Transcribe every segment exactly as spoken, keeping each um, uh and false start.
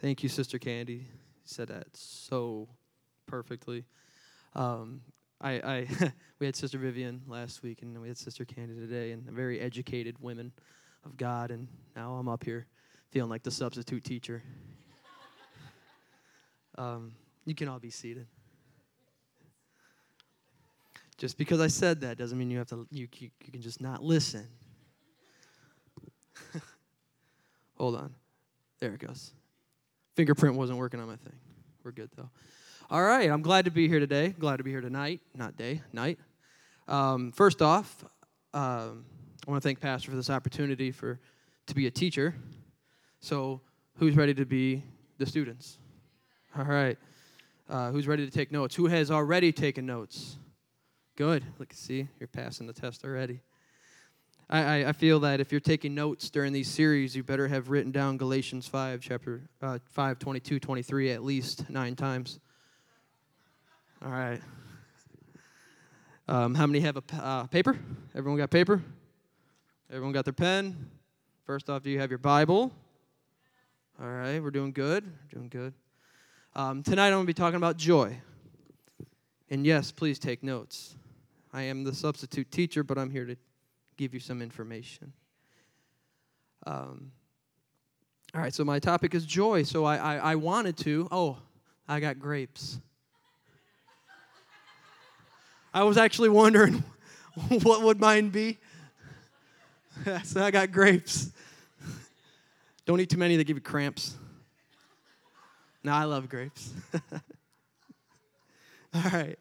Thank you, Sister Candy. You said that so perfectly. Um, I, I we had Sister Vivian last week, and we had Sister Candy today, and very educated women of God, and now I'm up here feeling like the substitute teacher. um, you can all be seated. Just because I said that doesn't mean you have to. You you, you can just not listen. Hold on, there it goes. Fingerprint wasn't working on my thing. We're good though. All right, I'm glad to be here today. Glad to be here tonight, not day, night. Um, first off, um, I want to thank Pastor for this opportunity for to be a teacher. So, who's ready to be the students? All right, uh, who's ready to take notes? Who has already taken notes? Good. Look, see, you're passing the test already. I, I, I feel that if you're taking notes during these series, you better have written down Galatians five, chapter uh, five, twenty-two, twenty-three, at least nine times. All right. Um, how many have a uh, paper? Everyone got paper? Everyone got their pen? First off, do you have your Bible? All right, we're doing good. We're doing good. Um, tonight, I'm going to be talking about joy. And yes, please take notes. I am the substitute teacher, but I'm here to give you some information. Um, all right, so my topic is joy. So I, I, I wanted to. Oh, I got grapes. I was actually wondering what would mine be. So I got grapes. Don't eat too many; they give you cramps. No, I love grapes. All right.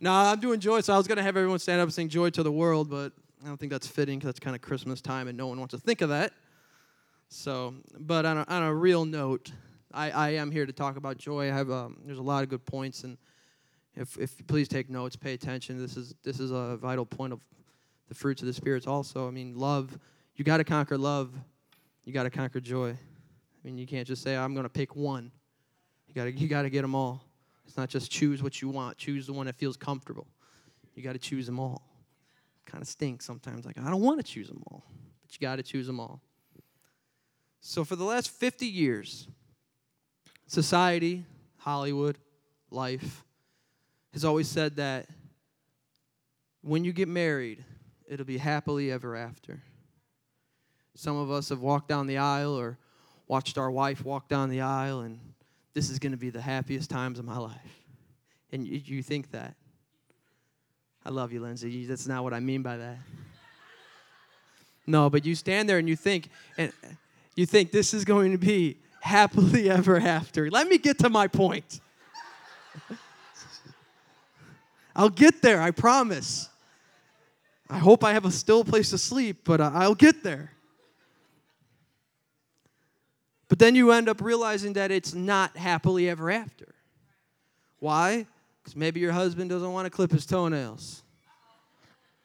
Now, I'm doing joy, so I was going to have everyone stand up and sing Joy to the World, but I don't think that's fitting because that's kind of Christmas time and no one wants to think of that. So, but on a, on a real note, I, I am here to talk about joy. I have um, there's a lot of good points, and if if please take notes, pay attention. This is this is a vital point of the fruits of the spirits. Also, I mean, love. You got to conquer love. You got to conquer joy. I mean, you can't just say I'm going to pick one. You got to you got to get them all. It's not just choose what you want. Choose the one that feels comfortable. You got to choose them all. Kind of stinks sometimes. Like, I don't want to choose them all. But you got to choose them all. So for the last fifty years, society, Hollywood, life, has always said that when you get married, it'll be happily ever after. Some of us have walked down the aisle or watched our wife walk down the aisle and this is going to be the happiest times of my life. And you, you think that. I love you, Lindsay. You, that's not what I mean by that. No, but you stand there and you think, and you think this is going to be happily ever after. Let me get to my point. I'll get there, I promise. I hope I have a still place to sleep, but I'll get there. But then you end up realizing that it's not happily ever after. Why? Because maybe your husband doesn't want to clip his toenails.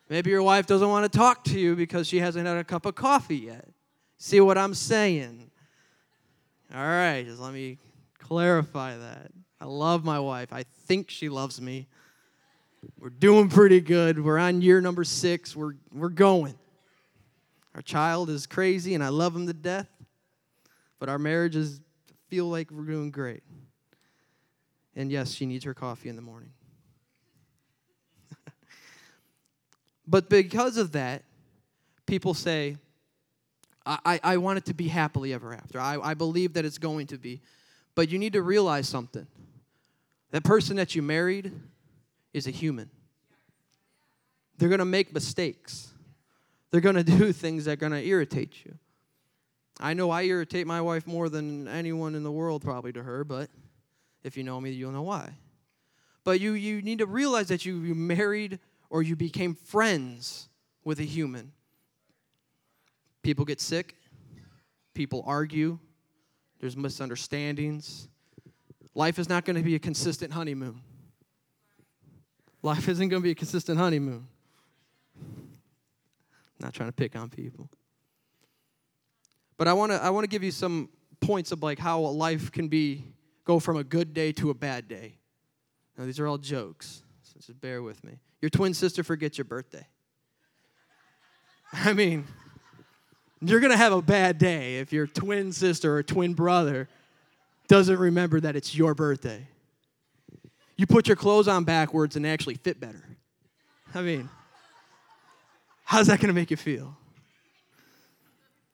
Maybe your wife doesn't want to talk to you because she hasn't had a cup of coffee yet. See what I'm saying? All right, just let me clarify that. I love my wife. I think she loves me. We're doing pretty good. We're on year number six. We're, we're going. Our child is crazy, and I love him to death. But our marriages feel like we're doing great. And yes, she needs her coffee in the morning. But because of that, people say, I, I, I want it to be happily ever after. I, I believe that it's going to be. But you need to realize something. That person that you married is a human. They're going to make mistakes. They're going to do things that are going to irritate you. I know I irritate my wife more than anyone in the world probably to her, but if you know me, you'll know why. But you, you need to realize that you, you married or you became friends with a human. People get sick. People argue. There's misunderstandings. Life is not going to be a consistent honeymoon. Life isn't going to be a consistent honeymoon. I'm not trying to pick on people. But I want to I want to give you some points of like how life can be go from a good day to a bad day. Now these are all jokes, so just bear with me. Your twin sister forgets your birthday. I mean, you're gonna have a bad day if your twin sister or twin brother doesn't remember that it's your birthday. You put your clothes on backwards and they actually fit better. I mean, how's that going to make you feel?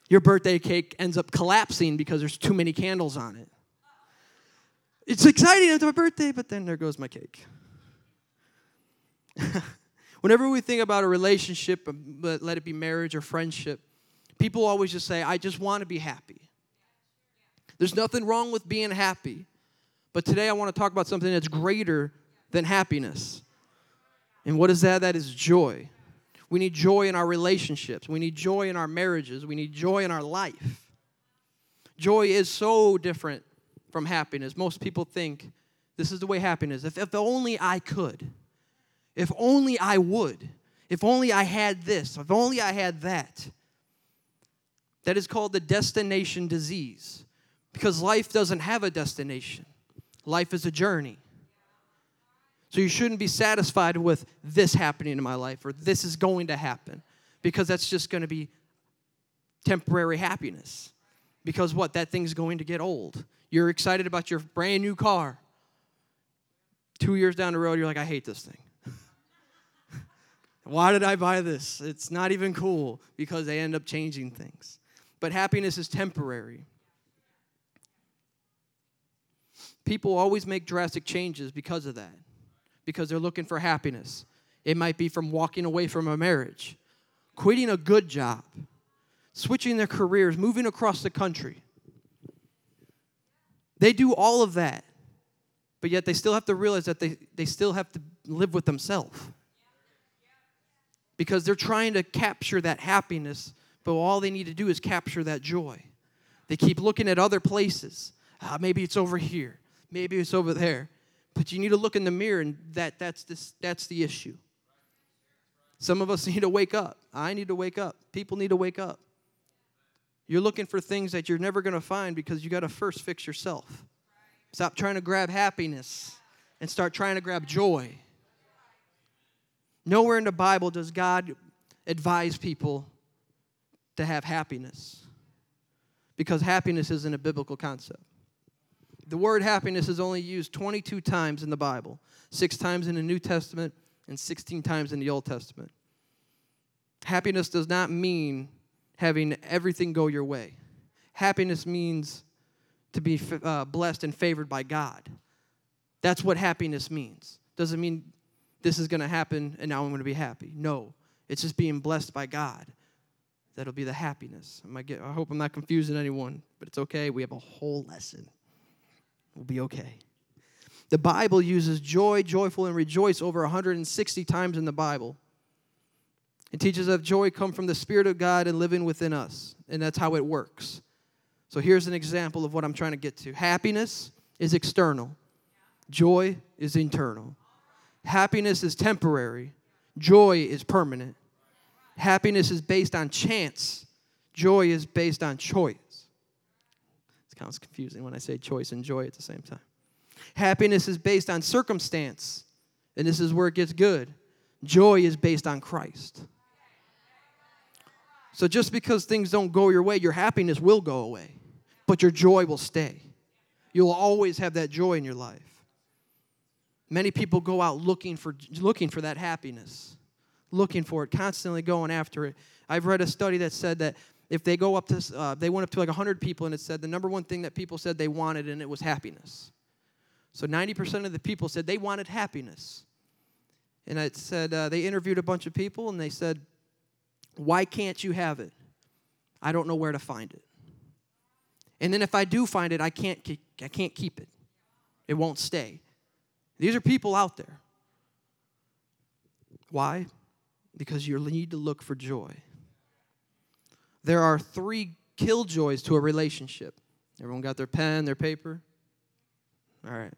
Your birthday cake ends up collapsing because there's too many candles on it. It's exciting, it's my birthday, but then there goes my cake. Whenever we think about a relationship, but let it be marriage or friendship, people always just say, I just want to be happy. There's nothing wrong with being happy. But today I want to talk about something that's greater than happiness. And what is that? That is joy. We need joy in our relationships. We need joy in our marriages. We need joy in our life. Joy is so different from happiness. Most people think this is the way happiness. If, if only I could. If only I would. If only I had this. If only I had that. That is called the destination disease. Because life doesn't have a destination. Life is a journey. So you shouldn't be satisfied with this happening in my life or this is going to happen, because that's just going to be temporary happiness. Because what? That thing's going to get old. You're excited about your brand new car. Two years down the road, you're like, I hate this thing. Why did I buy this? It's not even cool, because they end up changing things. But happiness is temporary. People always make drastic changes because of that, because they're looking for happiness. It might be from walking away from a marriage, quitting a good job, switching their careers, moving across the country. They do all of that, but yet they still have to realize that they, they still have to live with themselves, because they're trying to capture that happiness, but all they need to do is capture that joy. They keep looking at other places. Ah, maybe it's over here. Maybe it's over there. But you need to look in the mirror, and that, that's, this, that's the issue. Some of us need to wake up. I need to wake up. People need to wake up. You're looking for things that you're never going to find, because you got to first fix yourself. Stop trying to grab happiness and start trying to grab joy. Nowhere in the Bible does God advise people to have happiness, because happiness isn't a biblical concept. The word happiness is only used twenty-two times in the Bible, six times in the New Testament and sixteen times in the Old Testament. Happiness does not mean having everything go your way. Happiness means to be uh, blessed and favored by God. That's what happiness means. Doesn't mean this is going to happen and now I'm going to be happy. No, it's just being blessed by God. That'll be the happiness. I, might get, I hope I'm not confusing anyone, but it's okay. We have a whole lesson. We'll be okay. The Bible uses joy, joyful, and rejoice over one hundred sixty times in the Bible. It teaches that joy comes from the Spirit of God and living within us, and that's how it works. So here's an example of what I'm trying to get to. Happiness is external. Joy is internal. Happiness is temporary. Joy is permanent. Happiness is based on chance. Joy is based on choice. It's kind of confusing when I say choice and joy at the same time. Happiness is based on circumstance, and this is where it gets good. Joy is based on Christ. So just because things don't go your way, your happiness will go away, but your joy will stay. You'll always have that joy in your life. Many people go out looking for looking for that happiness, looking for it, constantly going after it. I've read a study that said that If they go up to, uh, they went up to like one hundred people, and it said the number one thing that people said they wanted, and it was happiness. So ninety percent of the people said they wanted happiness. And it said uh, they interviewed a bunch of people, and they said, why can't you have it? I don't know where to find it. And then if I do find it, I can't keep, I can't keep it. It won't stay. These are people out there. Why? Because you need to look for joy. There are three killjoys to a relationship. Everyone got their pen, their paper? All right.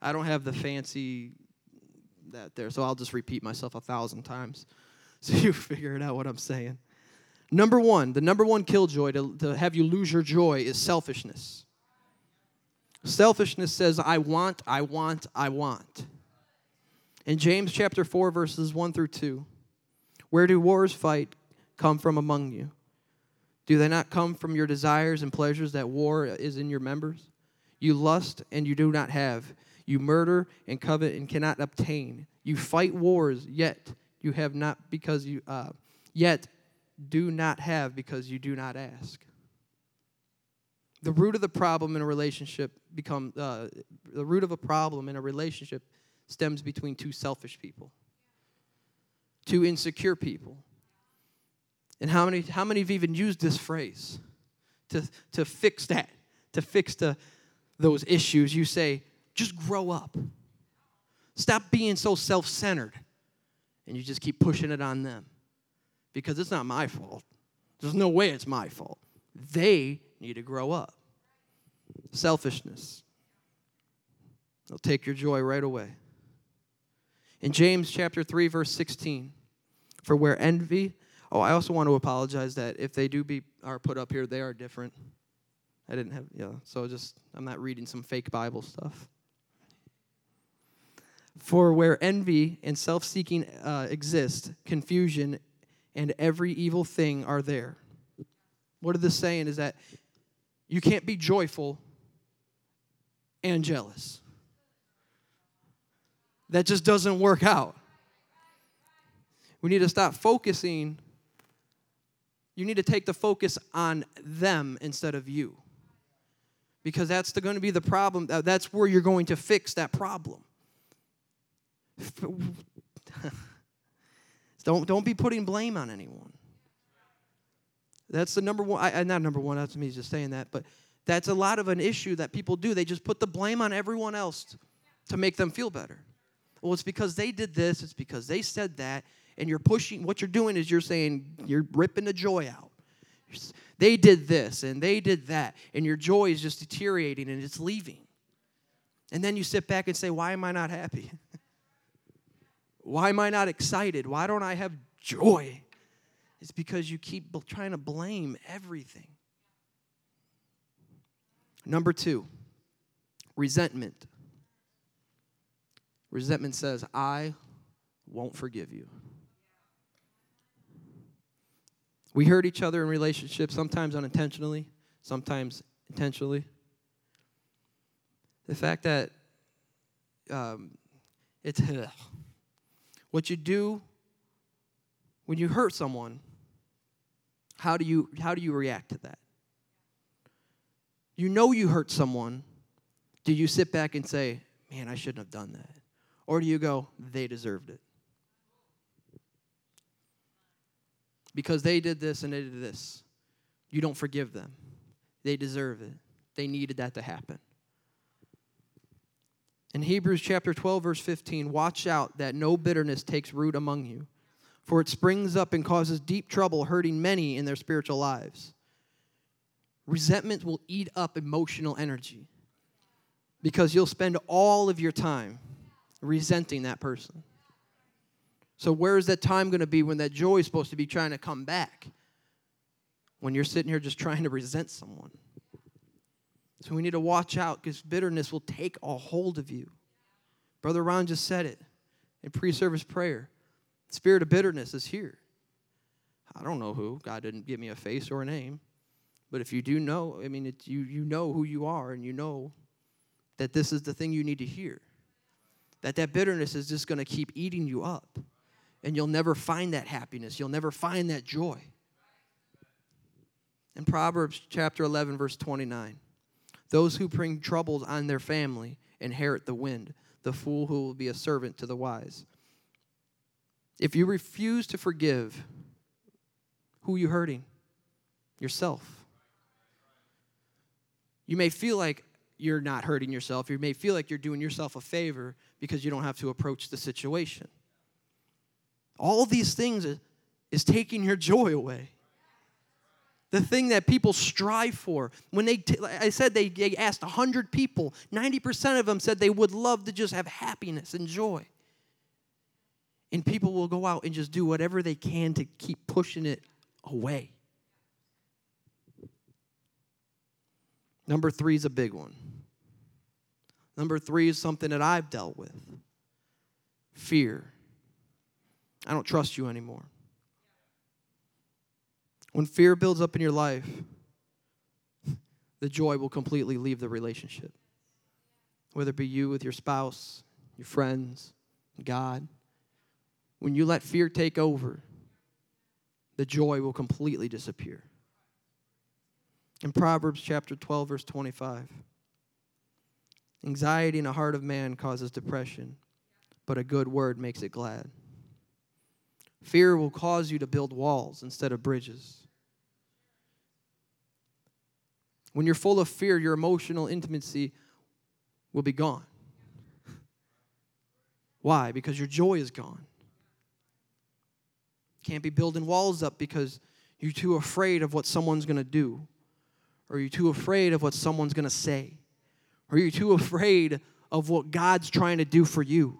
I don't have the fancy that there, so I'll just repeat myself a thousand times so you figure it out what I'm saying. Number one, the number one killjoy to, to have you lose your joy is selfishness. Selfishness says, I want, I want, I want. In James chapter four, verses one through two, where do wars fight come from among you? Do they not come from your desires and pleasures that war is in your members? You lust and you do not have. You murder and covet and cannot obtain. You fight wars, yet you have not because you uh, yet do not have because you do not ask. The root of the problem in a relationship become uh, the root of a problem in a relationship stems between two selfish people, two insecure people. And how many how many have even used this phrase to to fix that, to fix the those issues? You say, just grow up. Stop being so self-centered. And you just keep pushing it on them. Because it's not my fault. There's no way it's my fault. They need to grow up. Selfishness. They'll take your joy right away. In James chapter three, verse sixteen, for where envy... Oh, I also want to apologize that if they do be are put up here, they are different. I didn't have... yeah. So just, I'm not reading some fake Bible stuff. For where envy and self-seeking uh, exist, confusion and every evil thing are there. What this is saying is that you can't be joyful and jealous. That just doesn't work out. We need to stop focusing. You need to take the focus on them instead of you. Because that's going to be the problem. That's where you're going to fix that problem. Don't, don't be putting blame on anyone. That's the number one, I, not number one, that's me just saying that, but that's a lot of an issue that people do. They just put the blame on everyone else to make them feel better. Well, it's because they did this, it's because they said that, and you're pushing, what you're doing is you're saying, you're ripping the joy out. They did this, and they did that, and your joy is just deteriorating, and it's leaving. And then you sit back and say, why am I not happy? Why am I not excited? Why don't I have joy? It's because you keep trying to blame everything. Number two, resentment. Resentment says, I won't forgive you. We hurt each other in relationships, sometimes unintentionally, sometimes intentionally. The fact that um, it's ugh. What you do when you hurt someone, how do you how do you react to that? You know you hurt someone. Do you sit back and say, man, I shouldn't have done that? Or do you go, they deserved it? Because they did this and they did this. You don't forgive them. They deserve it. They needed that to happen. In Hebrews chapter twelve, verse fifteen, watch out that no bitterness takes root among you, for it springs up and causes deep trouble, hurting many in their spiritual lives. Resentment will eat up emotional energy because you'll spend all of your time resenting that person. So where is that time going to be when that joy is supposed to be trying to come back? When you're sitting here just trying to resent someone. So we need to watch out because bitterness will take a hold of you. Brother Ron just said it in pre-service prayer. The spirit of bitterness is here. I don't know who. God didn't give me a face or a name. But if you do know, I mean, it, you you know who you are and you know that this is the thing you need to hear. That that bitterness is just going to keep eating you up. And you'll never find that happiness. You'll never find that joy. In Proverbs chapter eleven, verse twenty-nine. Those who bring troubles on their family inherit the wind, the fool who will be a servant to the wise. If you refuse to forgive, who are you hurting? Yourself. You may feel like you're not hurting yourself. You may feel like you're doing yourself a favor because you don't have to approach the situation. All these things is taking your joy away. The thing that people strive for. When they, t- like I said they, they asked one hundred people. ninety percent of them said they would love to just have happiness and joy. And people will go out and just do whatever they can to keep pushing it away. Number three is a big one. Number three is something that I've dealt with. Fear. I don't trust you anymore. When fear builds up in your life, the joy will completely leave the relationship. whether it be you with your spouse, your friends, God, when you let fear take over, the joy will completely disappear. In Proverbs chapter twelve, verse twenty-five, anxiety in the heart of man causes depression, but a good word makes it glad. Fear will cause you to build walls instead of bridges. When you're full of fear, your emotional intimacy will be gone. Why? Because your joy is gone. Can't be building walls up because you're too afraid of what someone's going to do, or you're too afraid of what someone's going to say, or you're too afraid of what God's trying to do for you.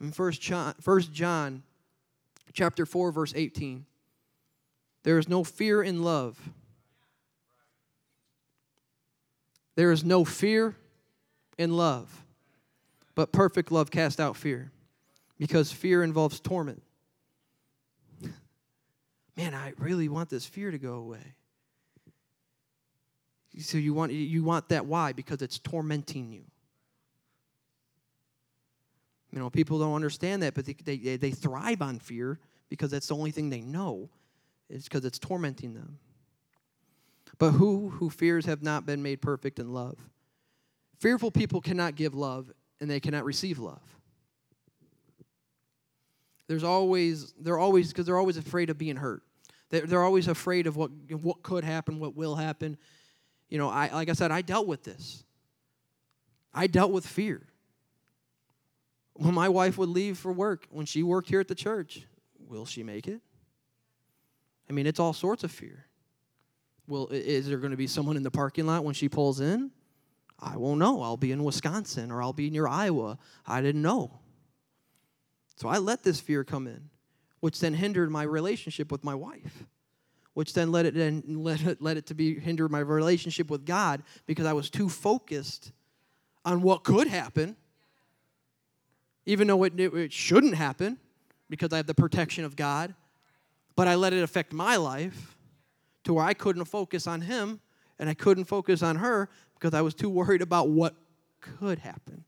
In First John, First John chapter four, verse eighteen, there is no fear in love. There is no fear in love, but perfect love casts out fear, because fear involves torment. Man, I really want this fear to go away. So you want you want that. Why? Because it's tormenting you. You know, people don't understand that, but they they, they thrive on fear because that's the only thing they know. It's because it's tormenting them. But who who fears have not been made perfect in love. Fearful people cannot give love, and they cannot receive love. There's always, they're always, because they're always afraid of being hurt. They're, they're always afraid of what what could happen, what will happen. You know, I like I said, I dealt with this. I dealt with fear. When my wife would leave for work, when she worked here at the church, will she make it? I mean, it's all sorts of fear. Well, is there going to be someone in the parking lot when she pulls in? I won't know. I'll be in Wisconsin, or I'll be near Iowa. I didn't know. So I let this fear come in, which then hindered my relationship with my wife, which then led it then let it, let it to be hindered my relationship with God, because I was too focused on what could happen, even though it, it shouldn't happen, because I have the protection of God. But I let it affect my life to where I couldn't focus on him and I couldn't focus on her, because I was too worried about what could happen.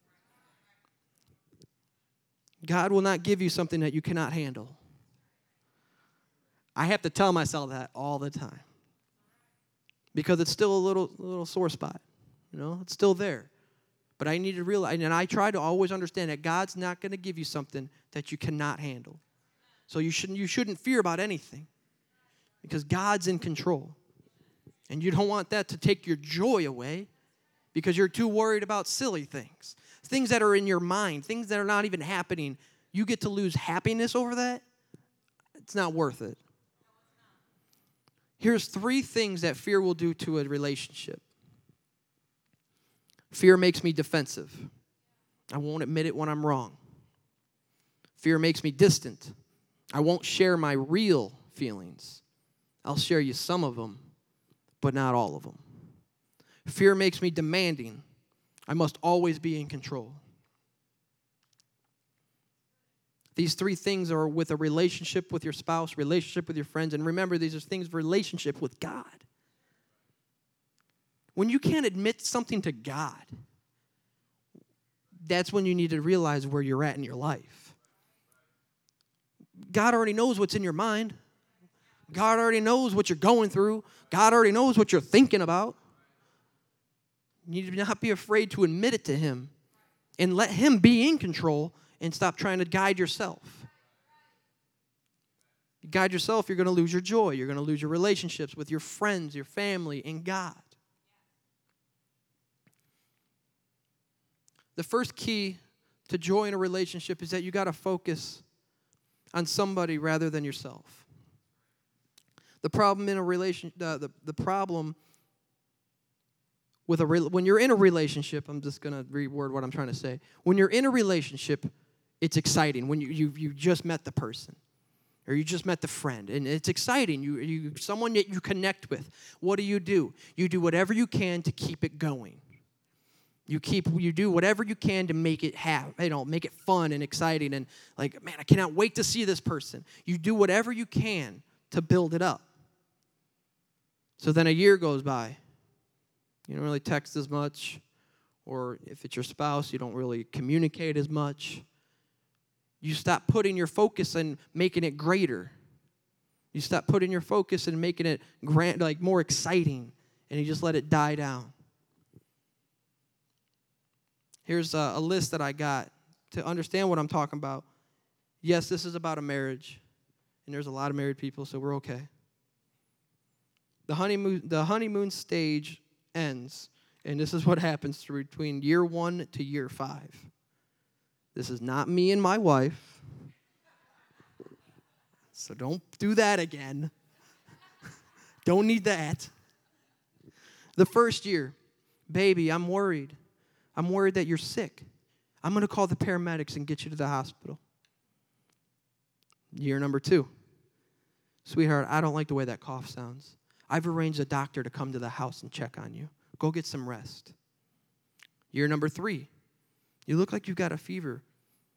God will not give you something that you cannot handle. I have to tell myself that all the time, because it's still a little little sore spot. You know, it's still there. But I need to realize, and I try to always understand, that God's not going to give you something that you cannot handle. So you shouldn't you shouldn't fear about anything, because God's in control. And you don't want that to take your joy away, because you're too worried about silly things. Things that are in your mind, things that are not even happening. You get to lose happiness over that? It's not worth it. Here's three things that fear will do to a relationship. Fear makes me defensive. I won't admit it when I'm wrong. Fear makes me distant. I won't share my real feelings. I'll share you some of them, but not all of them. Fear makes me demanding. I must always be in control. These three things are with a relationship with your spouse, relationship with your friends, and remember, these are things relationship with God. When you can't admit something to God, that's when you need to realize where you're at in your life. God already knows what's in your mind. God already knows what you're going through. God already knows what you're thinking about. You need to not be afraid to admit it to him, and let him be in control, and stop trying to guide yourself. You guide yourself, you're going to lose your joy. You're going to lose your relationships with your friends, your family, and God. The first key to joy in a relationship is that you got to focus on somebody rather than yourself. The problem in a relation, uh, the, the problem with a re- when you're in a relationship, I'm just gonna reword what I'm trying to say. When you're in a relationship, it's exciting. When you you you just met the person, or you just met the friend, and it's exciting. You you someone that you connect with. What do you do? You do whatever you can to keep it going. You keep you do whatever you can to make it have you know make it fun and exciting, and like, man, I cannot wait to see this person. You do whatever you can to build it up. So then a year goes by. You don't really text as much, or if it's your spouse, you don't really communicate as much. You stop putting your focus and making it greater. You stop putting your focus and making it grand, like more exciting, and you just let it die down. Here's a, a list that I got to understand what I'm talking about. Yes, this is about a marriage, and there's a lot of married people, so we're okay. The honeymoon, the honeymoon stage ends, and this is what happens between year one to year five. This is not me and my wife, so don't do that again. Don't need that. The first year, baby, I'm worried. I'm worried that you're sick. I'm going to call the paramedics and get you to the hospital. Year number two, sweetheart, I don't like the way that cough sounds. I've arranged a doctor to come to the house and check on you. Go get some rest. Year number three, you look like you've got a fever.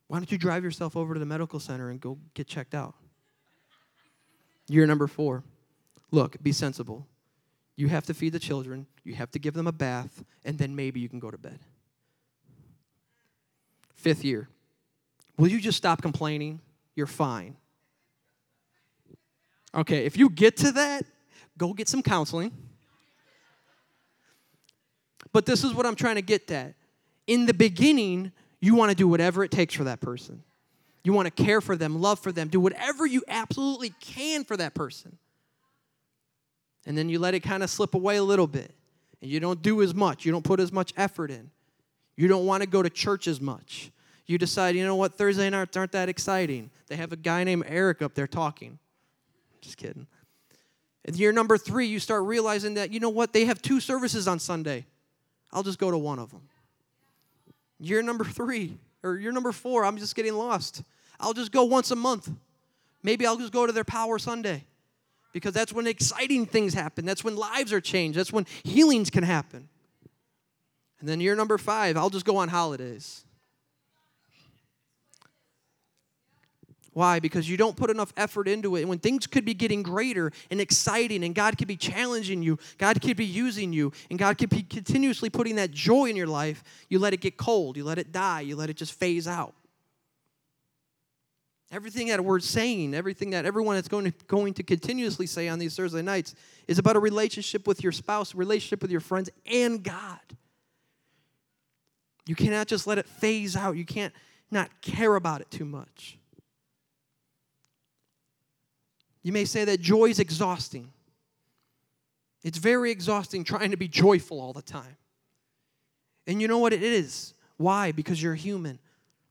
Why don't you drive yourself over to the medical center and go get checked out? Year number four, look, be sensible. You have to feed the children, you have to give them a bath, and then maybe you can go to bed. Fifth year, will you just stop complaining? You're fine. Okay, if you get to that, go get some counseling. But this is what I'm trying to get at. In the beginning, you want to do whatever it takes for that person. You want to care for them, love for them, do whatever you absolutely can for that person. And then you let it kind of slip away a little bit. And you don't do as much. You don't put as much effort in. You don't want to go to church as much. You decide, you know what, Thursday nights aren't that exciting. They have a guy named Eric up there talking. Just kidding. In year number three, you start realizing that, you know what, they have two services on Sunday. I'll just go to one of them. Year number three, or year number four, I'm just getting lost. I'll just go once a month. Maybe I'll just go to their Power Sunday. Because that's when exciting things happen. That's when lives are changed. That's when healings can happen. And then year number five, I'll just go on holidays. Why? Because you don't put enough effort into it. And when things could be getting greater and exciting and God could be challenging you, God could be using you, and God could be continuously putting that joy in your life, you let it get cold. You let it die. You let it just phase out. Everything that we're saying, everything that everyone that's going to, going to continuously say on these Thursday nights is about a relationship with your spouse, relationship with your friends, and God. You cannot just let it phase out. You can't not care about it too much. You may say that joy is exhausting. It's very exhausting trying to be joyful all the time. And you know what it is? Why? Because you're human.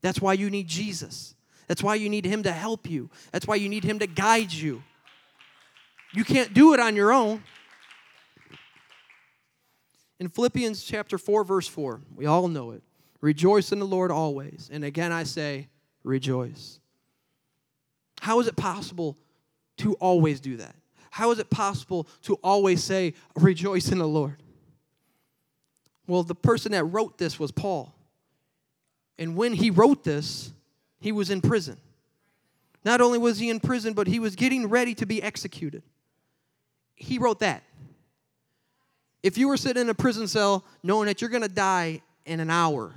That's why you need Jesus. That's why you need him to help you. That's why you need him to guide you. You can't do it on your own. In Philippians chapter four, verse four, we all know it. Rejoice in the Lord always. And again, I say, rejoice. How is it possible to always do that? How is it possible to always say, rejoice in the Lord? Well, the person that wrote this was Paul. And when he wrote this, he was in prison. Not only was he in prison, but he was getting ready to be executed. He wrote that. If you were sitting in a prison cell knowing that you're going to die in an hour,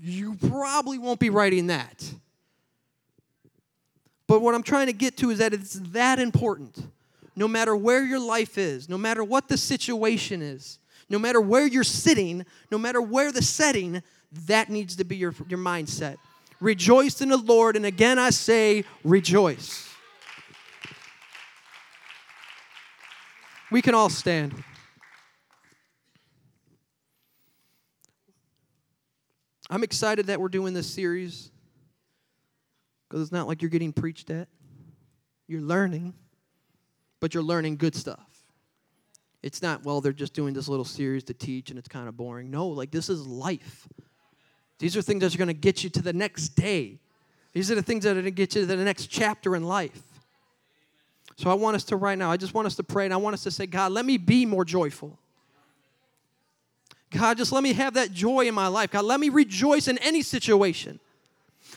you probably won't be writing that. But what I'm trying to get to is that it's that important. No matter where your life is, no matter what the situation is, no matter where you're sitting, no matter where the setting, that needs to be your, your mindset. Rejoice in the Lord, and again I say, rejoice. We can all stand. I'm excited that we're doing this series because it's not like you're getting preached at. You're learning, but you're learning good stuff. It's not, well, they're just doing this little series to teach and it's kind of boring. No, like this is life. These are things that are going to get you to the next day. These are the things that are going to get you to the next chapter in life. So I want us to right now, I just want us to pray, and I want us to say, God, let me be more joyful. God, just let me have that joy in my life. God, let me rejoice in any situation.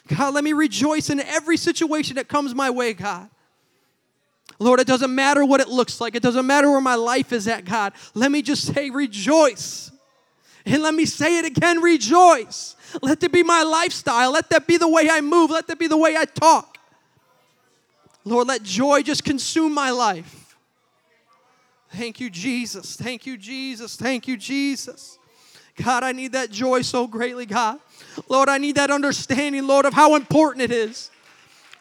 God, let me rejoice in every situation that comes my way, God. Lord, it doesn't matter what it looks like. It doesn't matter where my life is at, God. Let me just say rejoice. And let me say it again, rejoice. Let that be my lifestyle. Let that be the way I move. Let that be the way I talk. Lord, let joy just consume my life. Thank you, Jesus. Thank you, Jesus. Thank you, Jesus. God, I need that joy so greatly, God. Lord, I need that understanding, Lord, of how important it is.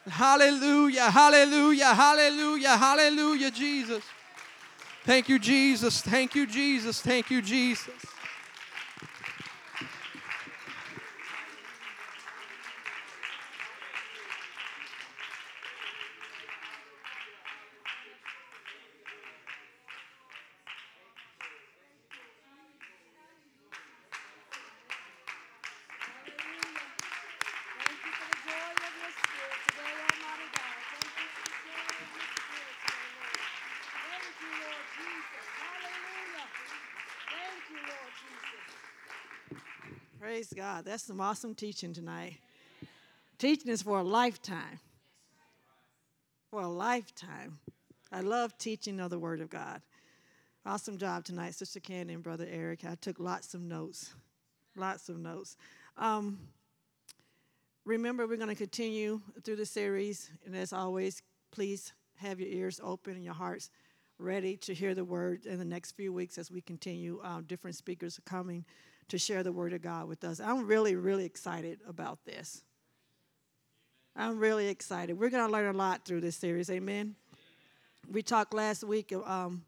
Hallelujah, hallelujah, hallelujah, hallelujah, Jesus. Thank you, Jesus. Thank you, Jesus. Thank you, Jesus. Praise God. That's some awesome teaching tonight. Teaching is for a lifetime. For a lifetime. I love teaching of the Word of God. Awesome job tonight, Sister Candy and Brother Eric. I took lots of notes. Lots of notes. Um, remember, we're going to continue through the series. And as always, please have your ears open and your hearts ready to hear the Word in the next few weeks as we continue. Um, different speakers are coming to share the Word of God with us. I'm really, really excited about this. I'm really excited. We're going to learn a lot through this series, amen? We talked last week um,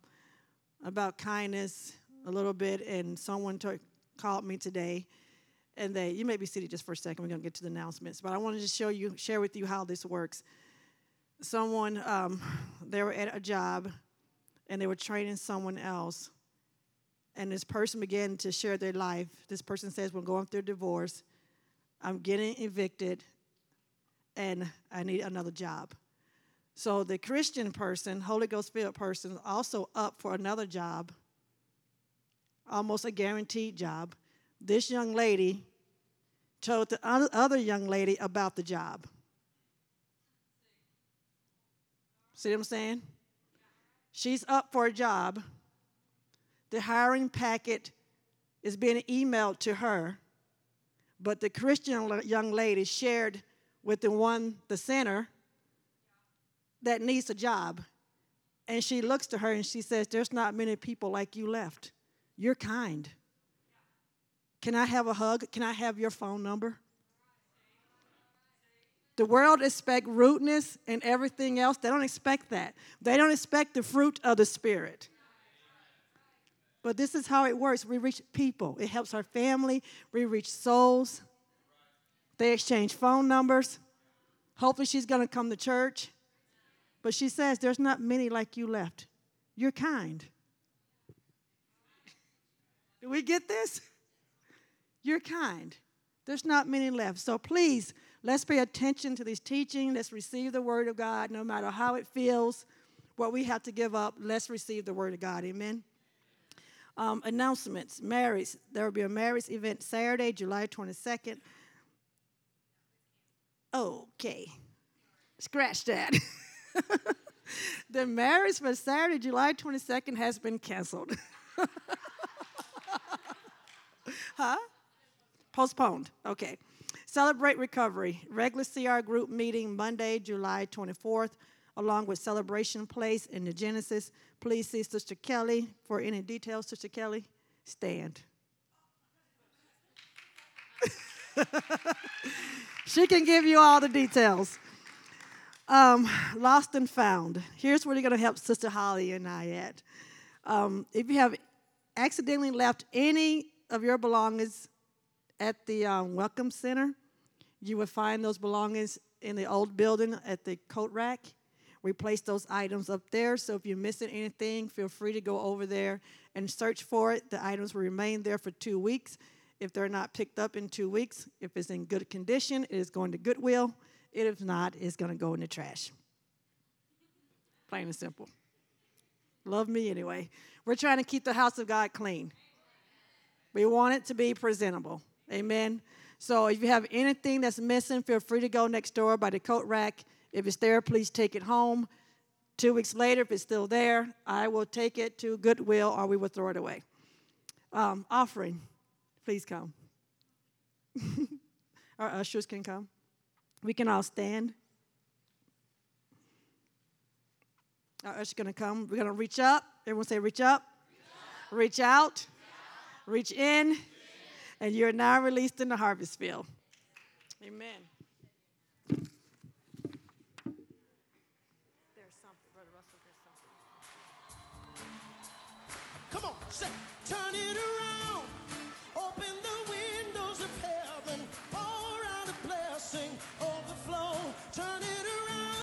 about kindness a little bit, and someone t- called me today, and they, you may be seated just for a second. We're going to get to the announcements, but I wanted to show you, share with you how this works. Someone, um, they were at a job, and they were training someone else. And this person began to share their life. This person says, "We're going through a divorce. I'm getting evicted, and I need another job." So the Christian person, Holy Ghost-filled person, also up for another job, almost a guaranteed job. This young lady told the other young lady about the job. See what I'm saying? She's up for a job. The hiring packet is being emailed to her, but the Christian young lady shared with the one, the sinner, that needs a job. And she looks to her and she says, "There's not many people like you left. You're kind. Can I have a hug? Can I have your phone number?" The world expects rudeness and everything else. They don't expect that. They don't expect the fruit of the Spirit. But this is how it works. We reach people. It helps our family. We reach souls. They exchange phone numbers. Hopefully she's going to come to church. But she says, "There's not many like you left. You're kind." Do we get this? You're kind. There's not many left. So please, let's pay attention to these teachings. Let's receive the Word of God. No matter how it feels, what we have to give up, let's receive the Word of God. Amen. Um, announcements, marriage. There will be a marriage event Saturday, July twenty-second. Okay. Scratch that. The marriage for Saturday, July twenty-second has been canceled. Huh? Postponed. Okay. Celebrate Recovery. Regular C R group meeting Monday, July twenty-fourth. Along with Celebration Place in the Genesis. Please see Sister Kelly for any details. Sister Kelly, stand. She can give you all the details. Um, lost and Found. Here's where you're going to help Sister Holly and I at. Um, if you have accidentally left any of your belongings at the um, Welcome Center, you will find those belongings in the old building at the coat rack. We place those items up there, so if you're missing anything, feel free to go over there and search for it. The items will remain there for two weeks. If they're not picked up in two weeks, if it's in good condition, it is going to Goodwill. If not, it's going to go in the trash. Plain and simple. Love me anyway. We're trying to keep the house of God clean. We want it to be presentable. Amen. So if you have anything that's missing, feel free to go next door by the coat rack. If it's there, please take it home. Two weeks later, if it's still there, I will take it to Goodwill or we will throw it away. Um, offering. please come. Our ushers can come. We can all stand. Our usher's going to come. We're going to reach up. Everyone say reach up. Reach out. Reach out. Reach in. Reach in. And you're now released in the harvest field. Amen. There's something, Brother Russell, there's something. Come on, say, turn it around. Open the windows of heaven. Pour out a blessing overflow. Turn it